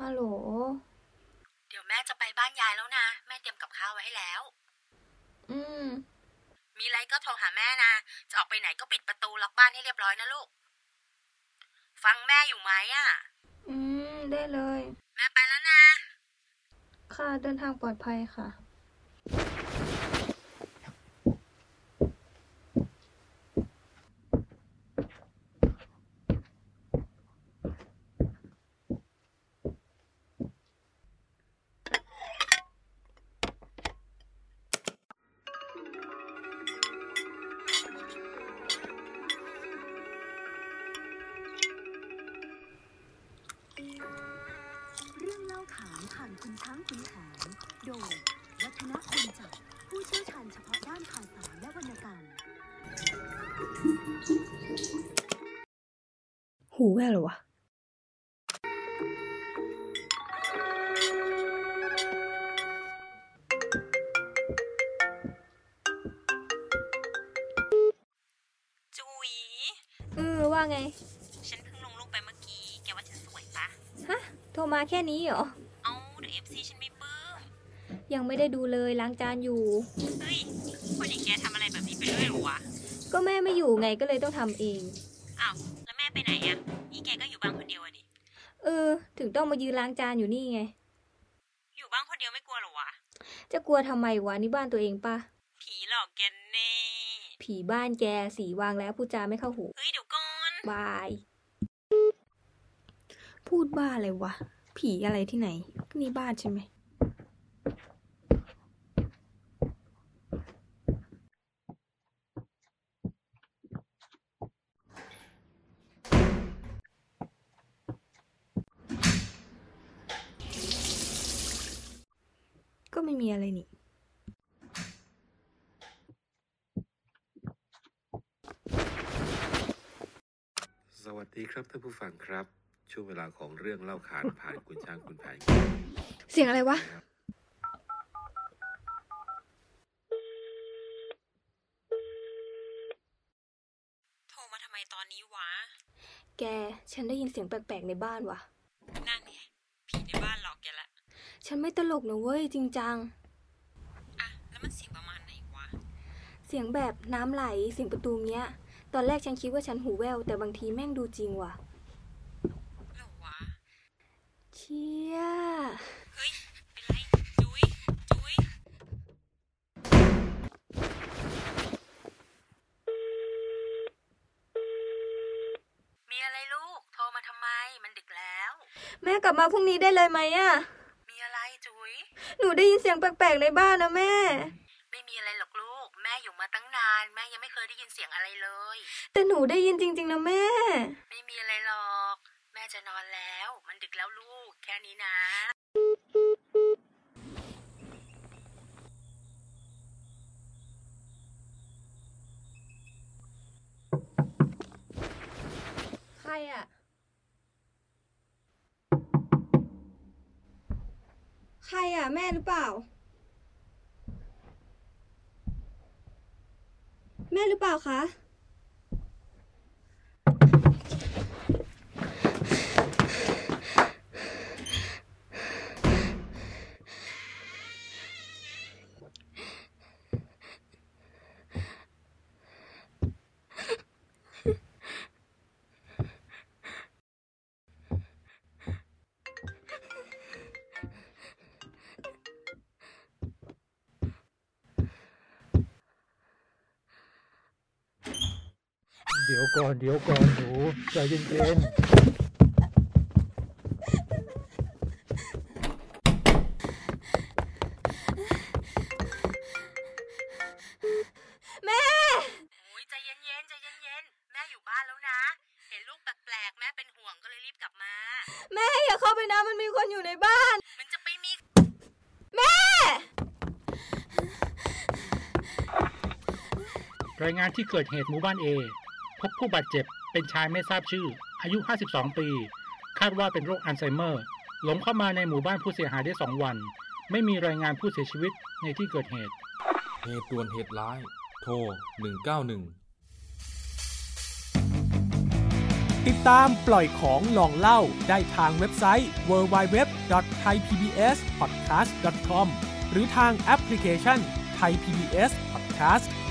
ฮัลโหลเดี๋ยวแม่จะไปบ้านยายแล้วนะแม่เตรียมกับข้าวไว้ให้แล้วมีอะไรก็โทรหาแม่นะจะออกไปไหนก็ปิดประตูล็อกบ้านให้เรียบร้อยนะลูกฟังแม่อยู่ไหมอ่ะได้เลยแม่ไปแล้วนะค่ะเดินทางปลอดภัยค่ะช้างขุนหารโดยวัฒนคุณจักรผู้เชี่ยวชาญเฉพาะด้านภาษาและวรรณกรรมหูแว่วเหรอวะจุ๋ยว่าไงฉันเพิ่งลงรูปไปเมื่อกี้แกว่าฉันสวยปะฮะโทรมาแค่นี้เหรอยังไม่ได้ดูเลยล้างจานอยู่เฮ้ยคนอย่างแกทำอะไรแบบนี้ไปด้วยหรอวะก็แม่ไม่อยู่ไงก็เลยต้องทำเองอ้าวแล้วแม่ไปไหนอ่ะอีแกก็อยู่บ้านคนเดียวอ่ะดิถึงต้องมายืนล้างจานอยู่นี่ไงอยู่บ้านคนเดียวไม่กลัวหรอวะจะกลัวทำไมวะนี่บ้านตัวเองปะผีหลอกแกแน่ผีบ้านแกสีวางแล้วพูดจาไม่เข้าหูเฮ้ยเดี๋ยวก่อนบายพูดบ้าอะไรวะผีอะไรที่ไหนนี่บ้านใช่ไหมก็ไม่มีอะไรนี่สวัสดีครับท่านผู้ฟังครับช่วงเวลาของเรื่องเล่าขานผ่านคุณช้างคุณแผนเสียงอะไรวะโทรมาทำไมตอนนี้วะแกฉันได้ยินเสียงแปลกๆในบ้านวะนั่นไงผีในบ้านหลอกแกละฉันไม่ตลกนะเว้ยจริงจังอะแล้วมันเสียงประมาณไหนวะเสียงแบบน้ำไหลเสียงประตูเงี้ยตอนแรกฉันคิดว่าฉันหูแว่วแต่บางทีแม่งดูจริงว่ะเชี่ยเฮ้ยเป็นไรจุยจุยมีอะไรลูกโทรมาทำไมมันดึกแล้วแม่กลับมาพรุ่งนี้ได้เลยไหมอะมีอะไรจุยหนูได้ยินเสียงแปลกๆในบ้านนะแม่ไม่มีอะไรหรอกลูกแม่อยู่มาตั้งนานแม่ยังไม่เคยได้ยินเสียงอะไรเลยแต่หนูได้ยินจริงๆนะแม่ไม่มีอะไรหรอกแม่จะนอนแล้วมันดึกแล้วลูกแค่นี้นะใครอ่ะใครอ่ะแม่หรือเปล่าแม่หรือเปล่าคะเดี๋ยวก่อนหนูใจเย็นๆแม่โอ้ยใจเย็นๆแม่อยู่บ้านแล้วนะเห็นลูกแปลกๆแม่เป็นห่วงก็เลยรีบกลับมา แม่อย่าเข้าไปนะมันมีคนอยู่ในบ้านมันจะไปมีแม่รายงานที่เกิดเหตุหมู่บ้านเอพบผู้บาดเจ็บเป็นชายไม่ทราบชื่ออายุ52ปีคาดว่าเป็นโรคอัลไซเมอร์หลงเข้ามาในหมู่บ้านผู้เสียหายได้2วันไม่มีรายงานผู้เสียชีวิตในที่เกิดเหตุเหตุด่วนเหตุร้ายโทร191ติดตามปล่อยของหลองเล่าได้ทางเว็บไซต์ www.thaipbspodcast.com หรือทางแอปพลิเคชัน Thai PBS Podcast